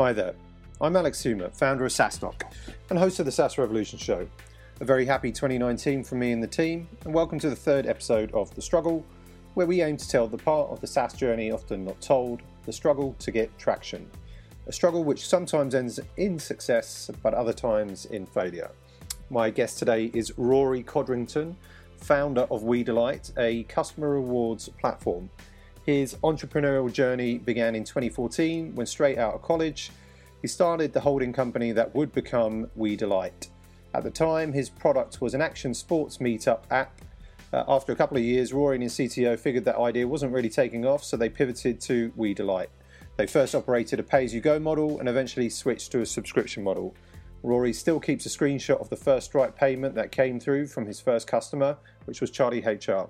Hi there, I'm Alex Humer, founder of SaaStock and host of the SaaS Revolution Show. A very happy 2019 from me and the team, and welcome to the third episode of The Struggle, where we aim to tell the part of the SaaS journey often not told, the struggle to get traction. A struggle which sometimes ends in success, but other times in failure. My guest today is Rory Codrington, founder of WeDelight, a customer rewards platform. His entrepreneurial journey began in 2014 when, straight out of college, he started the holding company that would become WeDelight. At the time, his product was an action sports meetup app. After a couple of years, Rory and his CTO figured that idea wasn't really taking off, so they pivoted to WeDelight. They first operated a pay-as-you-go model and eventually switched to a subscription model. Rory still keeps a screenshot of the first Stripe payment that came through from his first customer, which was CharlieHR.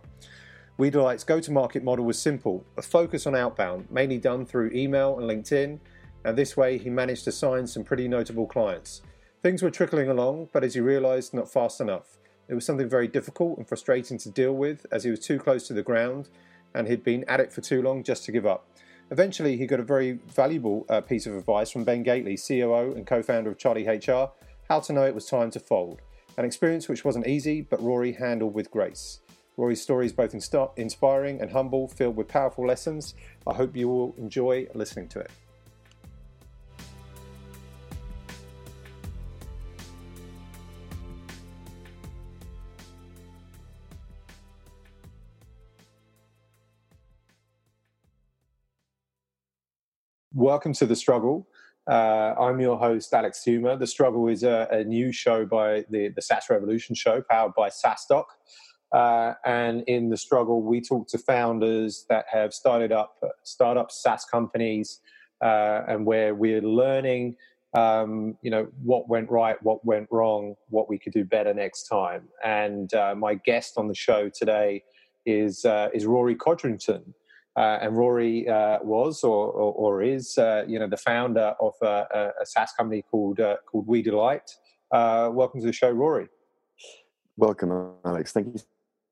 WeDelight's go-to-market model was simple, a focus on outbound, mainly done through email and LinkedIn, and this way he managed to sign some pretty notable clients. Things were trickling along, but as he realised, not fast enough. It was something very difficult and frustrating to deal with, as he was too close to the ground and he'd been at it for too long just to give up. Eventually, he got a very valuable piece of advice from Ben Gateley, COO and co-founder of CharlieHR, how to know it was time to fold. An experience which wasn't easy, but Rory handled with grace. Rory's story is both inspiring and humble, filled with powerful lessons. I hope you will enjoy listening to it. Welcome to The Struggle. I'm your host, Alex Humer. The Struggle is a new show by the SaaS Revolution Show, powered by SaaStock. And in The Struggle, we talk to founders that have started up SaaS companies, and where we're learning, what went right, what went wrong, what we could do better next time. And my guest on the show today is Rory Codrington. And Rory was, or is, the founder of a SaaS company called WeDelight. Welcome to the show, Rory. Welcome, Alex. Thank you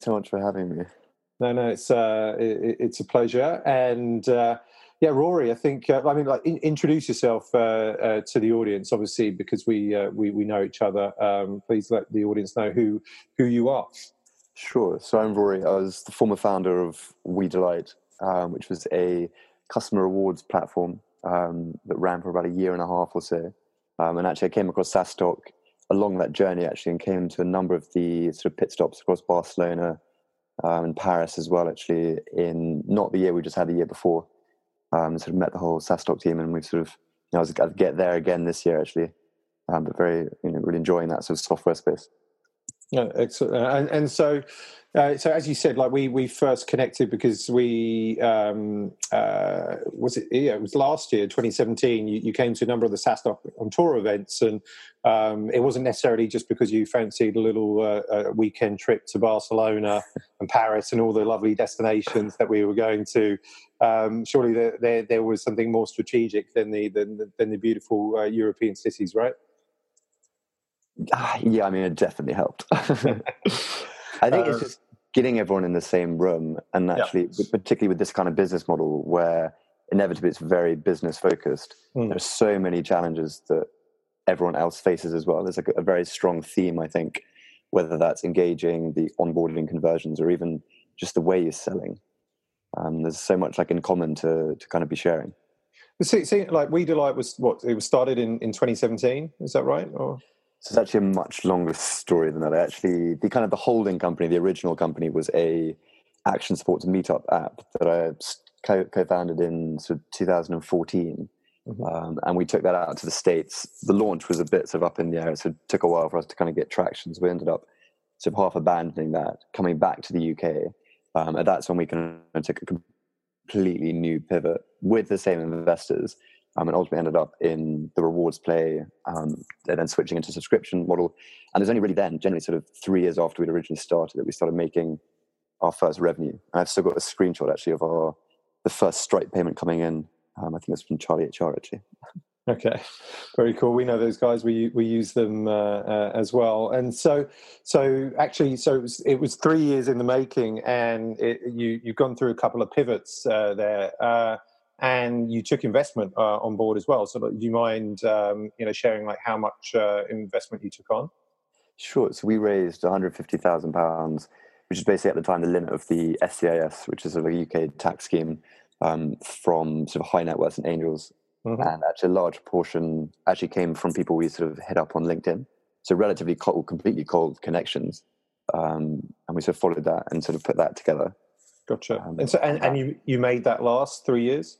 so much for having me. No, it's a pleasure. And Rory, I think introduce yourself to the audience, obviously, because we know each other. Please let the audience know who you are. Sure. So I'm Rory. I was the former founder of WeDelight, which was a customer rewards platform that ran for about a year and a half or so. And actually, I came across SaaStock along that journey, actually, and came to a number of the sort of pit stops across Barcelona and Paris as well, actually, in not the year we just had the year before. Sort of met the whole SaaStock team, and we've sort of, I was going to get there again this year, actually, but very, really enjoying that sort of software space. Yeah, excellent. And so as you said, we first connected because it was last year, 2017. You came to a number of the SaaStock on Tour events, and it wasn't necessarily just because you fancied a little weekend trip to Barcelona and Paris and all the lovely destinations that we were going to. Surely there was something more strategic than the beautiful European cities, right? Yeah, it definitely helped. I think it's just getting everyone in the same room, and actually, particularly with this kind of business model where inevitably it's very business focused, there's so many challenges that everyone else faces as well. There's a very strong theme, I think, whether that's engaging, the onboarding, conversions, or even just the way you're selling. There's so much in common to kind of be sharing. See, WeDelight was it was started in 2017, is that right? Or... So it's actually a much longer story than that. Actually, the holding company, the original company, was a action sports meetup app that I co-founded in sort of 2014, and we took that out to the States. The launch was a bit sort of up in the air, so it took a while for us to kind of get traction. So we ended up sort of half abandoning that, coming back to the UK, and that's when we kind of took a completely new pivot with the same investors. And ultimately ended up in the rewards play, and then switching into subscription model. And it was only really then, generally sort of 3 years after we'd originally started, that we started making our first revenue. And I've still got a screenshot, actually, of the first Stripe payment coming in. I think it's from CharlieHR, actually. Okay, very cool. We know those guys. We use them as well. And so it was 3 years in the making, and you've gone through a couple of pivots there. and you took investment on board as well. So do you mind sharing like how much investment you took on? Sure. So we raised £150,000, which is basically at the time the limit of the SCIS, which is sort of a UK tax scheme, from sort of high net worths and angels. Mm-hmm. And actually a large portion actually came from people we sort of hit up on LinkedIn. So relatively cold, completely cold connections. And we sort of followed that and sort of put that together. Gotcha. And you made that last 3 years?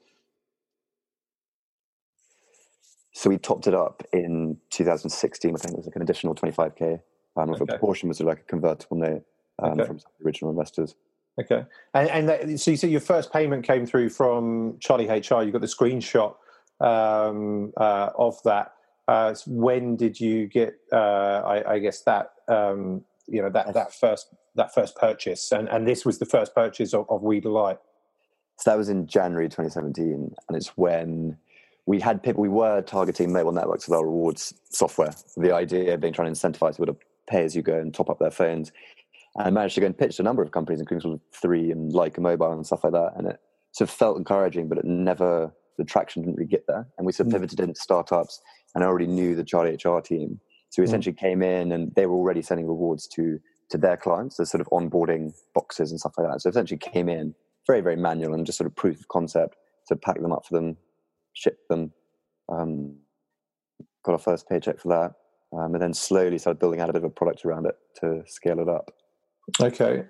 So we topped it up in 2016. I think it was like an additional 25K. A portion was like a convertible note from some of the original investors. Okay. And so you said your first payment came through from CharlieHR. You got the screenshot of that. So when did you get, I guess that, that first purchase? And this was the first purchase of WeDelight. So that was in January 2017. And it's when we had people, we were targeting mobile networks with our rewards software. The idea being trying to incentivize people to pay as you go and top up their phones. And I managed to go and pitch to a number of companies, including sort of 3 and Leica Mobile and stuff like that. And it sort of felt encouraging, but it never, the traction didn't really get there. And we sort of pivoted into startups, and I already knew the CharlieHR team. So we essentially came in and they were already sending rewards to their clients, the sort of onboarding boxes and stuff like that. So essentially came in very, very manual and just sort of proof of concept. So pack them up for them, ship them, got our first paycheck for that. And then slowly started building out a bit of a product around it to scale it up. Okay.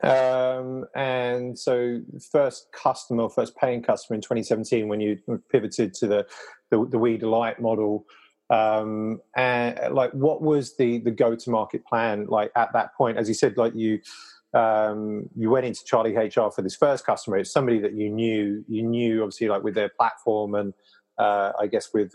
And so first paying customer in 2017, when you pivoted to the WeDelight model, and like what was the go-to-market plan like at that point? As you said, like you went into CharlieHR for this first customer. It's somebody that you knew obviously like with their platform and I guess with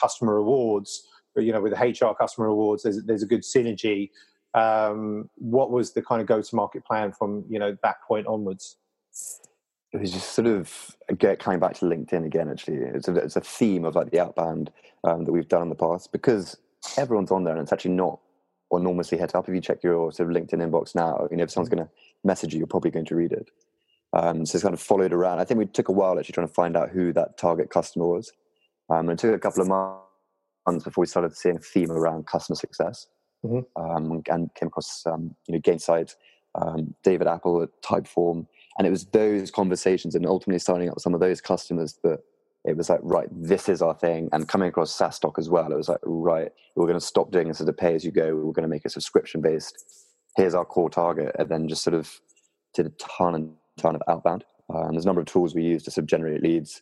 customer rewards, but with the HR customer rewards there's a good synergy. What was the kind of go-to-market plan from that point onwards? It was just sort of coming back to LinkedIn again. Actually, it's a theme of like the outbound that we've done in the past, because everyone's on there and it's actually not enormously hit up. If you check your sort of LinkedIn inbox now, if someone's going to message you, you're probably going to read it. So it's kind of followed around. I think we took a while actually trying to find out who that target customer was, and it took a couple of months before we started seeing a theme around customer success. Mm-hmm. And came across Gainsight, David Apple at Typeform, and it was those conversations and ultimately signing up some of those customers that it was like, right, this is our thing. And coming across SaaS stock as well, it was like, right, we're going to stop doing this as a pay as you go, we're going to make it subscription based, here's our core target. And then just sort of did a ton of outbound. There's a number of tools we used to sort of generate leads,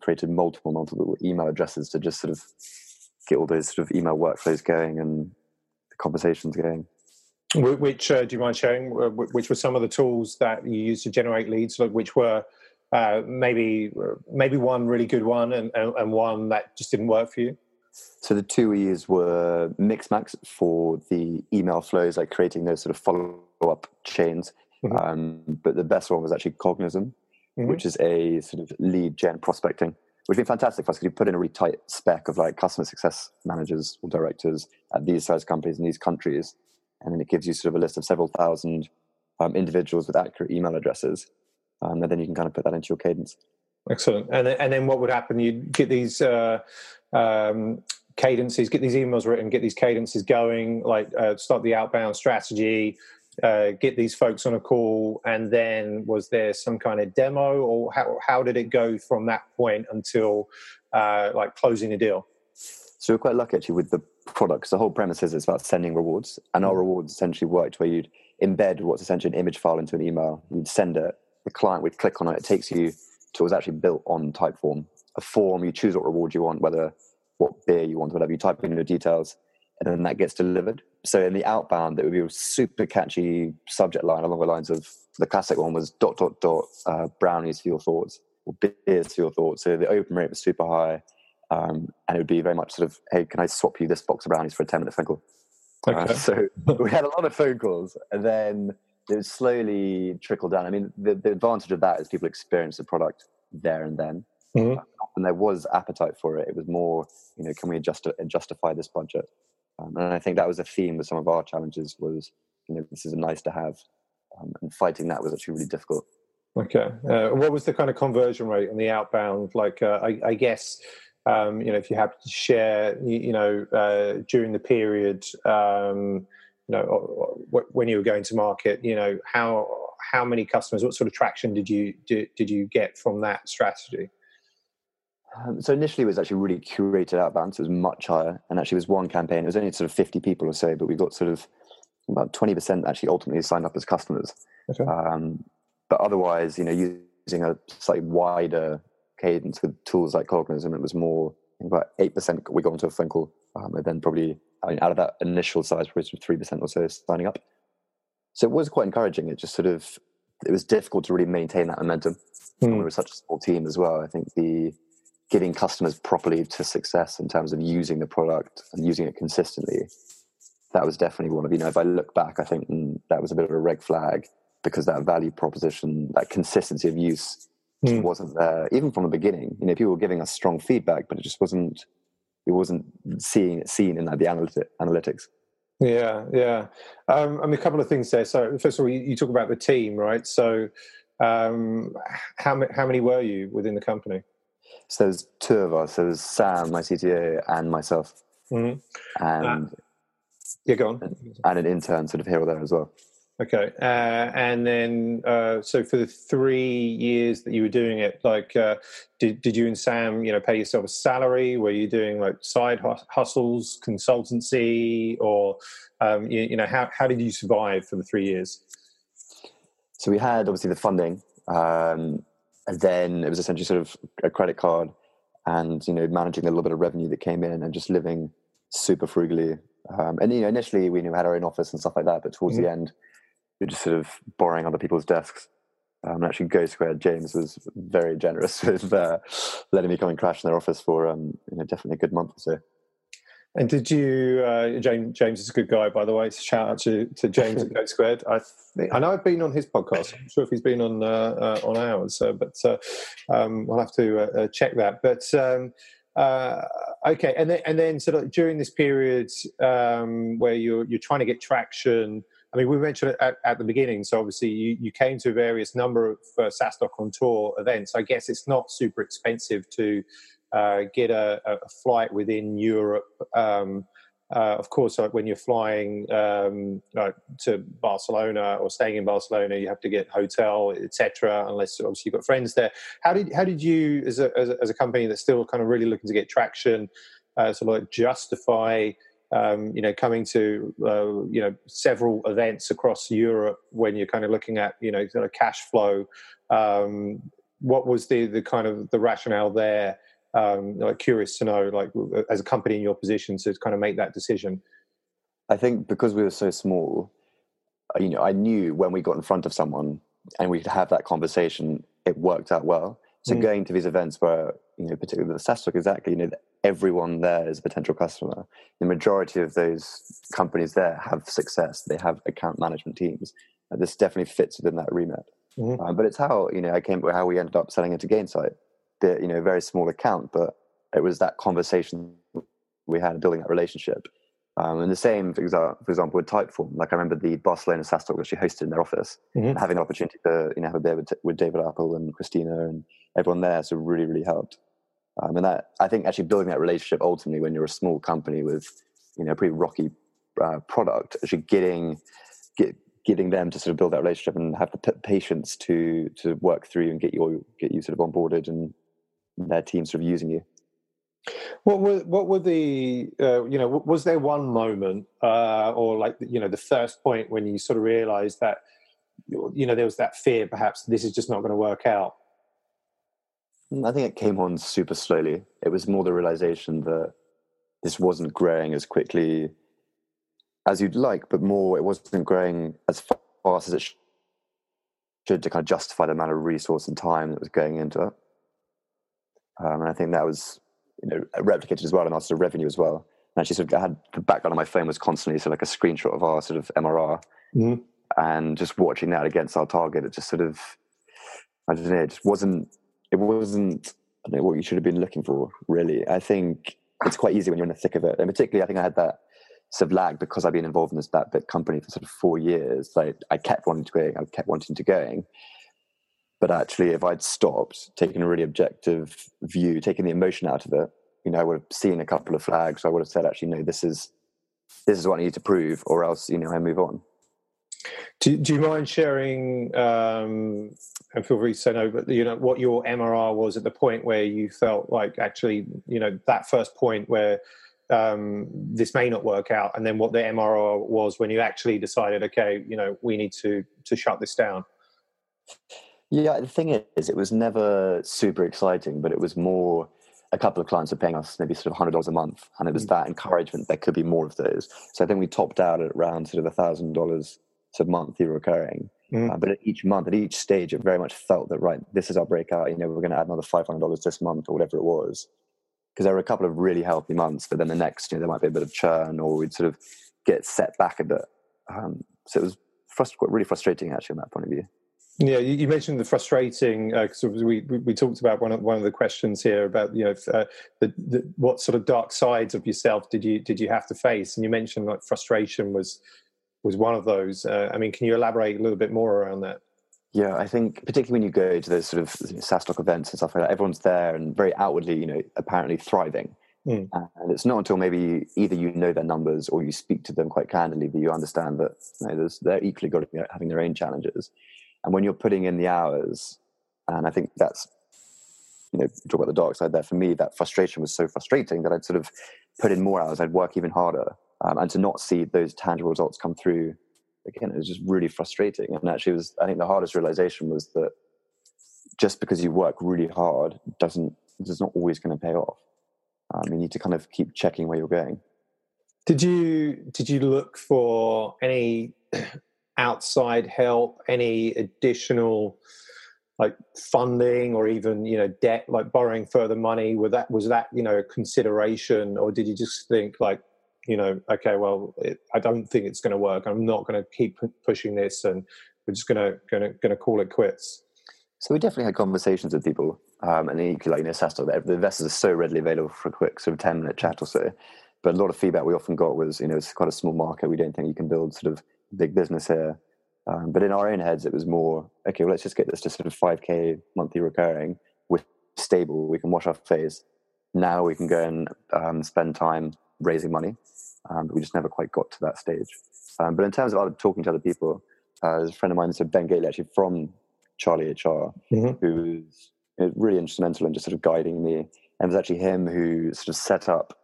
created multiple email addresses to just sort of get all those sort of email workflows going and the conversations going. Which do you mind sharing? Which were some of the tools that you used to generate leads? Like which were maybe one really good one and one that just didn't work for you? So the two we used were Mixmax for the email flows, like creating those sort of follow-up chains. Mm-hmm. But the best one was actually Cognism, mm-hmm. which is a sort of lead gen prospecting, which has been fantastic for us because we put in a really tight spec of like customer success managers or directors at these size companies in these countries. And then it gives you sort of a list of several thousand individuals with accurate email addresses. And then you can kind of put that into your cadence. Excellent. And then what would happen? You'd get these cadences, get these emails written, get these cadences going, like start the outbound strategy, get these folks on a call. And then was there some kind of demo, or how did it go from that point until like closing a deal? So we're quite lucky actually with the product. The whole premise is it's about sending rewards, and our rewards essentially worked where you'd embed what's essentially an image file into an email. You'd send it, the client would click on it. It takes you to what's actually built on Typeform, a form. You choose what reward you want, whether what beer you want, whatever. You type in your details, and then that gets delivered. So in the outbound, it would be a super catchy subject line along the lines of the classic one was ... brownies for your thoughts, or beers for your thoughts. So the open rate was super high. And it would be very much sort of, hey, can I swap you this box of brownies for a 10-minute phone call? Okay. So we had a lot of phone calls, and then it would slowly trickle down. I mean, the advantage of that is people experience the product there and then. Mm-hmm. And there was appetite for it. It was more, can we adjust and justify this budget? And I think that was a theme with some of our challenges was, this is a nice to have. And fighting that was actually really difficult. Okay. What was the kind of conversion rate on the outbound? Like, I guess, you know, if you have to share, during the period, you know, when you were going to market, you know, how many customers, what sort of traction did you get from that strategy? So initially it was actually really curated outbound, so it was much higher. And actually it was one campaign, it was only sort of 50 people or so, but we got sort of about 20% actually ultimately signed up as customers. Okay. But otherwise, you know, using a slightly wider cadence with tools like Cognism, it was more, about 8% we got onto a phone call. And then probably, I mean, out of that initial size, probably 3% or so signing up. So it was quite encouraging. It just sort of, it was difficult to really maintain that momentum. And we were such a small team as well. I think the getting customers properly to success in terms of using the product and using it consistently, that was definitely one of, you know, if I look back, I think that was a bit of a red flag because that value proposition, that consistency of use wasn't there, even from the beginning. You know, people were giving us strong feedback, but it just wasn't, it wasn't seen in like the analytics. Yeah, yeah. I mean, a couple of things there. So first of all, you talk about the team, right? So how many were you within the company? So there's two of us. There's Sam, my CTO, and myself. Mm-hmm. And yeah, go on. And an intern sort of here or there as well. Okay. And then, so for the 3 years that you were doing it, like, did you and Sam, you know, pay yourself a salary? Were you doing like side hustles, consultancy, or, you know, how did you survive for the 3 years? So we had obviously the funding, and then it was essentially sort of a credit card and, you know, managing a little bit of revenue that came in and just living super frugally. And, you know, initially we knew we had our own office and stuff like that, but towards the end, we were just sort of borrowing other people's desks. And actually GoSquared, James was very generous with letting me come and crash in their office for, you know, definitely a good month or so. And did you, James is a good guy, by the way, so shout out to James at Go Squared. I know I've been on his podcast. I'm sure if he's been on ours, but we'll have to check that. But okay, and then sort of during this period where you're trying to get traction, I mean, we mentioned it at the beginning, so obviously you came to a various number of SaaS.contour events. I guess it's not super expensive to get a flight within Europe. Of course, like when you're flying like to Barcelona or staying in Barcelona, you have to get hotel, etc. Unless obviously you've got friends there. How did you, as a company that's still kind of really looking to get traction, sort of like justify you know, coming to you know, several events across Europe when you're kind of looking at, you know, sort of cash flow? What was the kind of the rationale there? Like, curious to know, like, as a company in your position to kind of make that decision. I think because we were so small, you know, I knew when we got in front of someone and we could have that conversation, it worked out well. So going to these events where, you know, particularly the SaaS Talk, exactly, you know, everyone there is a potential customer. The majority of those companies there have success. They have account management teams. And this definitely fits within that remit. But it's how, you know, how we ended up selling into Gainsight. The, you know, very small account, but it was that conversation we had building that relationship. And the same, for example, with Typeform. Like, I remember the Barcelona SaaS Talk that she hosted in their office, and having an opportunity to, you know, have a beer with David Apple and Christina and everyone there. So really, really helped. And that, I think, actually building that relationship ultimately when you're a small company with, you know, a pretty rocky product, actually getting them to sort of build that relationship and have the patience to work through and get you sort of onboarded and their team sort of using you. What were the you know, was there one moment or, like, you know, the first point when you sort of realized that, you know, there was that fear perhaps this is just not going to work out? I think it came on super slowly. It was more the realization that this wasn't growing as quickly as you'd like, but more it wasn't growing as fast as it should to kind of justify the amount of resource and time that was going into it. And I think that was, you know, replicated as well in our sort of revenue as well. And actually, sort of, I had the background on my phone was constantly sort of like a screenshot of our sort of MRR, and just watching that against our target, it just sort of, I don't know, it just wasn't. It wasn't, I don't know, what you should have been looking for, really. I think it's quite easy when you're in the thick of it, and particularly, I think I had that sort of lag because I've been involved in this that big company for sort of 4 years. Like, I kept wanting to go. But actually, if I'd stopped, taking a really objective view, taking the emotion out of it, you know, I would have seen a couple of flags. I would have said, actually, no, this is what I need to prove, or else, you know, I move on. Do you mind sharing, and feel free to say no, but, you know, what your MRR was at the point where you felt like, actually, you know, that first point where this may not work out, and then what the MRR was when you actually decided, okay, you know, we need to shut this down? Yeah, the thing is, it was never super exciting, but it was more a couple of clients were paying us maybe sort of $100 a month, and it was that encouragement there could be more of those. So I think we topped out at around sort of $1,000 a month recurring. But at each month, at each stage, it very much felt that, right, this is our breakout, you know, we're going to add another $500 this month or whatever it was. Because there were a couple of really healthy months, but then the next, you know, there might be a bit of churn, or we'd sort of get set back a bit. So it was really frustrating, actually, from that point of view. Yeah, you mentioned the frustrating, because we talked about one of the questions here about, you know, what sort of dark sides of yourself did you have to face, and you mentioned like frustration was one of those. I mean, can you elaborate a little bit more around that? Yeah, I think particularly when you go to those sort of, you know, SaaS Talk events and stuff like that, everyone's there and very outwardly, you know, apparently thriving. And it's not until maybe either you know their numbers or you speak to them quite candidly that you understand that, you know, they're equally good at having their own challenges. And when you're putting in the hours, and I think that's, you know, talk about the dark side there, for me, that frustration was so frustrating that I'd sort of put in more hours, I'd work even harder. And to not see those tangible results come through, again, it was just really frustrating. And actually, I think the hardest realization was that just because you work really hard it's not always going to pay off. You need to kind of keep checking where you're going. Did you look for any outside help, any additional like funding, or even, you know, debt, like borrowing further money? Was that, you know, a consideration, or did you just think like, you know, okay, well, I don't think it's going to work. I'm not going to keep pushing this, and we're just going to call it quits? So we definitely had conversations with people, and equally, like, you know, SaaS Talk, the investors are so readily available for a quick sort of 10-minute chat or so. But a lot of feedback we often got was, you know, it's quite a small market. We don't think you can build sort of big business here. But in our own heads, it was more, okay, well, let's just get this to sort of 5K monthly recurring. We're stable. We can wash our face. Now we can go and spend time raising money. But we just never quite got to that stage. But in terms of talking to other people, there's a friend of mine, so Ben Gateley, actually from CharlieHR, who was really instrumental in just sort of guiding me. And it was actually him who sort of set up,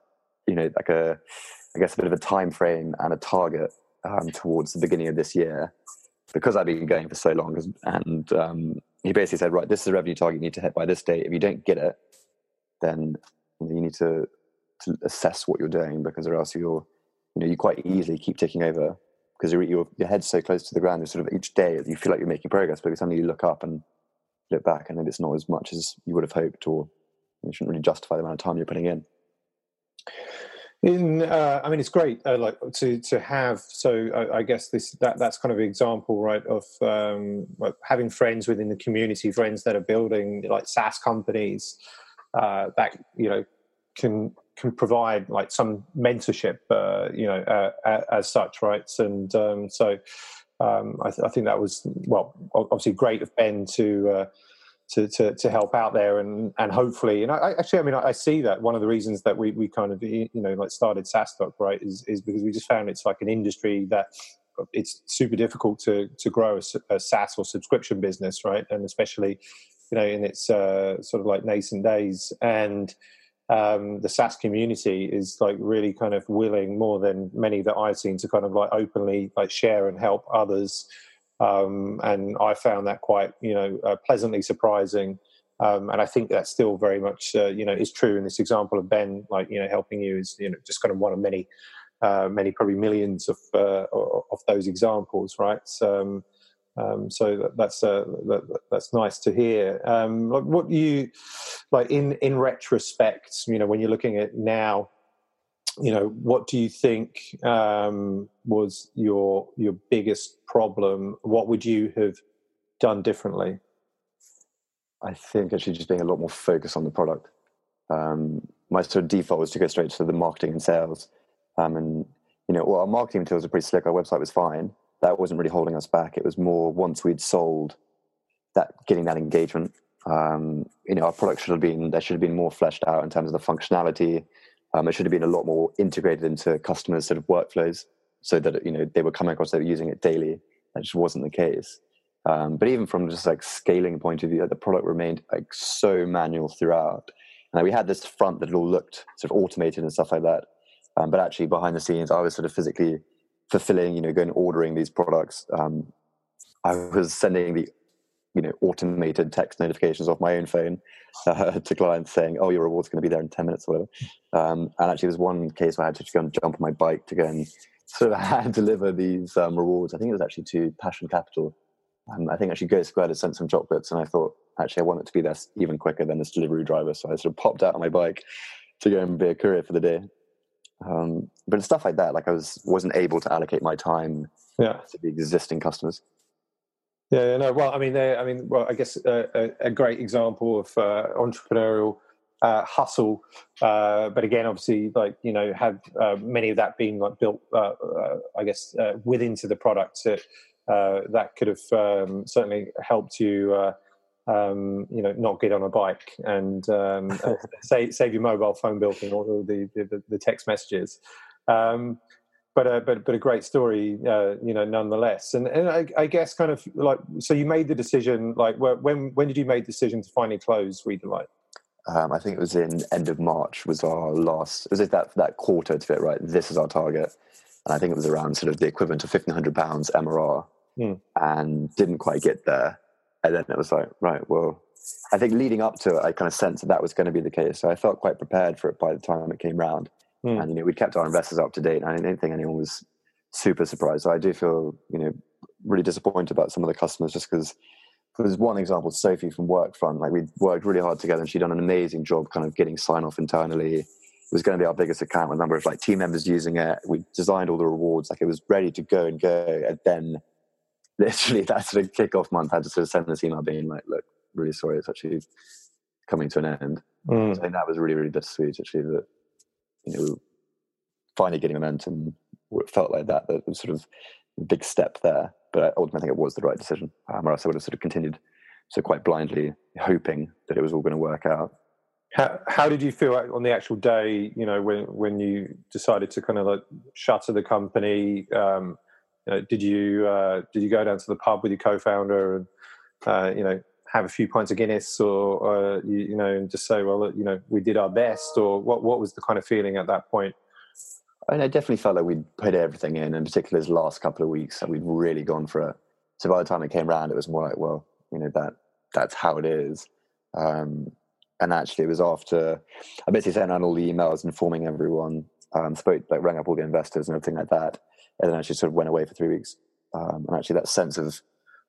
you know, like I guess a bit of a time frame and a target towards the beginning of this year, because I've been going for so long. And he basically said, right, this is the revenue target you need to hit by this date. If you don't get it, then you need to assess what you're doing, because or else you quite easily keep ticking over, because your head's so close to the ground. You're sort of each day you feel like you're making progress, but suddenly you look back and maybe it's not as much as you would have hoped, or you shouldn't really justify the amount of time you're putting in. I mean, it's great, like to have. So I guess that's kind of an example, right, of like having friends within the community, friends that are building like SaaS companies that, you know, can provide like some mentorship, you know, as such, right? And I think that was, well, obviously great of Ben to help out there, and hopefully, and I see that one of the reasons that we kind of, you know, like started SaaS Talk, right, is because we just found it's like an industry that it's super difficult to grow a SaaS or subscription business, right? And especially, you know, in its sort of like nascent days. And the SaaS community is like really kind of willing, more than many that I've seen, to kind of like openly like share and help others. And I found that quite, you know, pleasantly surprising. And I think that's still very much, you know, is true in this example of Ben, like, you know, helping you is, you know, just kind of one of many probably millions of those examples, right? So that's nice to hear. Like, what do you, like in retrospect, you know, when you're looking at now, you know, what do you think was your biggest problem? What would you have done differently? I think actually just being a lot more focused on the product. My sort of default was to go straight to the marketing and sales. And, you know, well, our marketing tools are pretty slick. Our website was fine. That wasn't really holding us back. It was more once we'd sold, that getting that engagement. Our product should have been more fleshed out in terms of the functionality. It should have been a lot more integrated into customers' sort of workflows, so that they were coming across, they were using it daily. That just wasn't the case. But even from just like scaling point of view, the product remained like so manual throughout. And we had this front that it all looked sort of automated and stuff like that. But actually behind the scenes, I was sort of physically fulfilling, going and ordering these products. I was sending the, automated text notifications off my own phone to clients saying, oh, your reward's going to be there in 10 minutes or whatever. And actually there's one case where I had to just go and jump on my bike to go and sort of hand deliver these rewards. I think it was actually to Passion Capital. I think actually GoSquared had sent some chocolates, and I thought, actually, I want it to be there even quicker than this delivery driver. So I sort of popped out on my bike to go and be a courier for the day. But it's stuff like that. Like I wasn't able to allocate my time to the existing customers. I guess a great example of entrepreneurial hustle. But again, obviously, have many of that being built, within to the product. That could have certainly helped you, not get on a bike and save your mobile phone bill from all the text messages. But a great story, nonetheless. And I guess kind of like, so you made the decision, when did you make the decision to finally close WeDelight? I think it was in end of March was our last, it was that quarter to fit, right? This is our target. And I think it was around sort of the equivalent of £1,500 MRR and didn't quite get there. And then it was like, right, well, I think leading up to it, I kind of sensed that was going to be the case. So I felt quite prepared for it by the time it came round. And, we kept our investors up to date. And I didn't think anyone was super surprised. So I do feel, really disappointed about some of the customers, just because there was one example, Sophie from Workfront. We worked really hard together and she'd done an amazing job kind of getting sign-off internally. It was going to be our biggest account with a number of team members using it. We designed all the rewards, it was ready to go. And then literally that sort of kickoff month, I had to sort of send this email being look, really sorry, it's actually coming to an end. So that was really, really bittersweet actually, that, we were finally getting momentum. It felt like that, it was sort of a big step there, but ultimately I think it was the right decision. Or else I would have sort of continued so quite blindly hoping that it was all going to work out. How did you feel on the actual day, when you decided to kind of shutter the company? Did you go down to the pub with your co-founder and, have a few pints of Guinness or, and just say, well, we did our best, or what was the kind of feeling at that point? I definitely felt like we'd put everything in particular this last couple of weeks, and we'd really gone for it. So by the time it came round, it was more like, well, that's how it is. And actually it was after I basically sent out all the emails informing everyone, rang up all the investors and everything like that. And then actually sort of went away for 3 weeks. And actually that sense of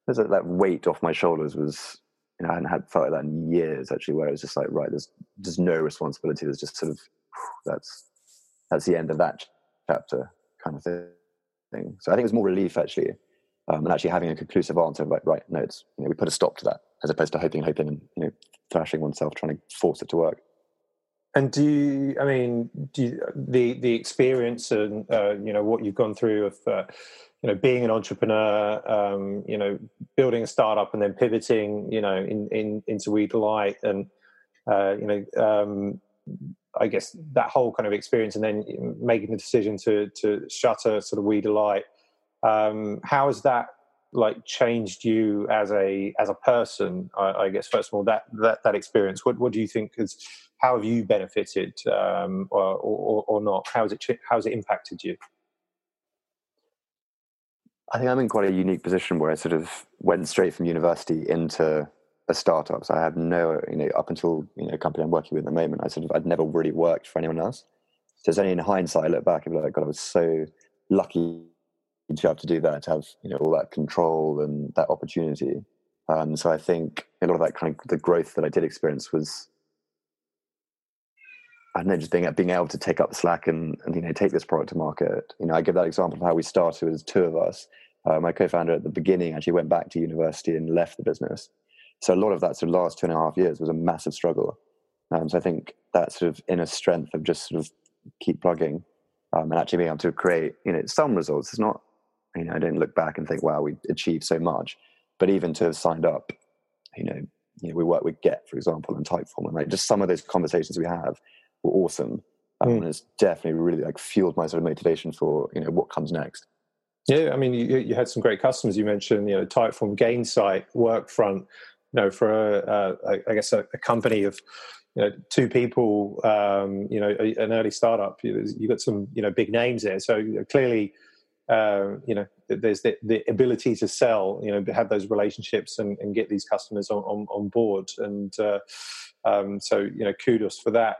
that weight off my shoulders was, I hadn't felt like that in years actually, where it was just like, right, there's no responsibility. There's just sort of, that's the end of that chapter kind of thing. So I think it was more relief actually. And actually having a conclusive answer of like, right, no, it's, we put a stop to that, as opposed to hoping and, thrashing oneself, trying to force it to work. And the experience and, what you've gone through of, being an entrepreneur, building a startup and then pivoting, into WeDelight and, I guess that whole kind of experience and then making the decision to shutter sort of WeDelight, how has that changed you as a person? I guess first of all that experience. What do you think? How have you benefited, or not? How has it impacted you? I think I'm in quite a unique position where I sort of went straight from university into a startup. So I have no, up until company I'm working with at the moment, I'd never really worked for anyone else. So it's only in hindsight I look back and be like, God, I was so lucky to have to do that, to have all that control and that opportunity. So I think a lot of that kind of the growth that I did experience was, just being able to take up the slack and take this product to market. I give that example of how we started as two of us. My co-founder at the beginning actually went back to university and left the business. So a lot of that sort of last 2.5 years was a massive struggle. So I think that sort of inner strength of just sort of keep plugging and actually being able to create some results. It's not, I don't look back and think, wow, we achieved so much. But even to have signed up you know, we work with Get, for example, and Typeform, and like just some of those conversations we have were awesome. And it's definitely really like fueled my sort of motivation for, you know, what comes next. Yeah, I mean, you had some great customers. You mentioned, you know, Typeform, Gainsight, Workfront. You know, for I guess a company of, you know, two people, you know, an early startup, you got some, you know, big names there. So clearly, you know, there's the ability to sell, you know, have those relationships and get these customers on board. And so, you know, kudos for that.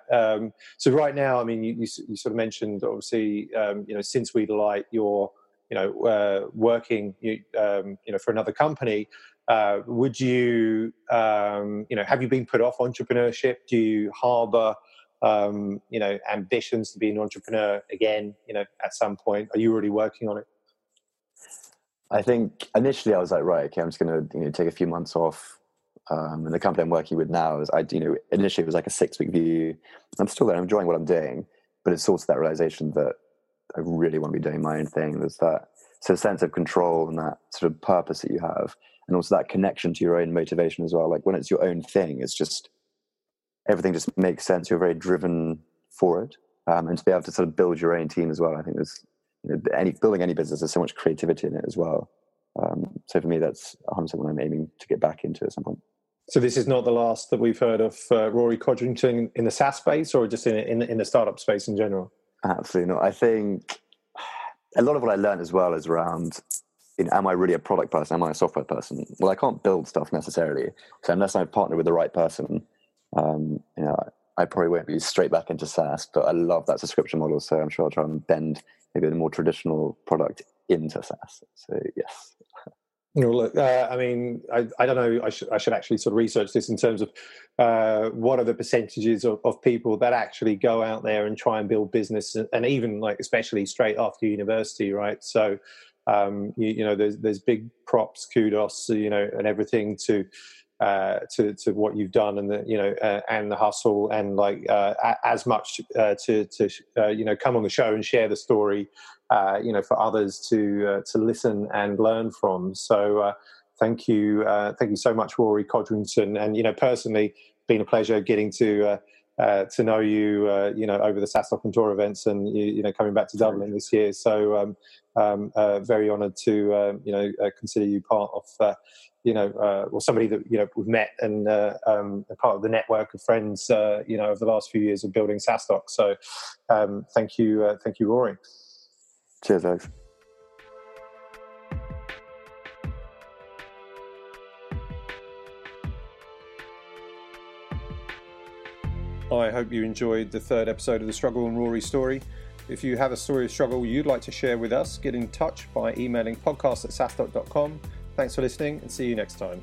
So right now, I mean, you sort of mentioned, obviously, you know, since WeDelight, you're, you know, working, you know, for another company. Would you, you know, have you been put off entrepreneurship? Do you harbour, you know, ambitions to be an entrepreneur again, you know, at some point? Are you already working on it? I think initially I was like, right, okay, I'm just going to, you know, take a few months off. And the company I'm working with now is, you know, initially it was like a 6-week view. I'm still there, I'm enjoying what I'm doing, but it's also that realization that I really want to be doing my own thing. There's that sort of sense of control and that sort of purpose that you have. And also that connection to your own motivation as well. Like when it's your own thing, it's just, everything just makes sense. You're very driven for it. And to be able to sort of build your own team as well. I think there's, you know, building any business, there's so much creativity in it as well. So for me, that's 100% what I'm aiming to get back into at some point. So this is not the last that we've heard of Rory Codrington in the SaaS space, or just in the startup space in general? Absolutely not. I think a lot of what I learned as well is around, you know, am I really a product person? Am I a software person? Well, I can't build stuff necessarily. So unless I partner with the right person, you know, I probably won't be straight back into SaaS. But I love that subscription model, so I'm sure I'll try and bend maybe a more traditional product into SaaS. So yes. You know, look, I mean, I don't know. I should actually sort of research this in terms of what are the percentages of people that actually go out there and try and build business, and even like especially straight after university, right? So, you know, there's big props, kudos, you know, and everything to what you've done, and the, you know, and the hustle, and like as much to you know, come on the show and share the story. You know, for others to listen and learn from. So thank you so much, Rory Codrington. And you know, personally, been a pleasure getting to know you. You know, over the SaaS Tour events, and you know, coming back to Dublin this year. So very honoured to you know, consider you part of you know, or somebody that you know we've met, and part of the network of friends. You know, over the last few years of building SaaS Talk. So thank you, Rory. Cheers, Alex. I hope you enjoyed the third episode of The Struggle and Rory's story. If you have a story of struggle you'd like to share with us, get in touch by emailing podcast@sasdot.com. Thanks for listening, and see you next time.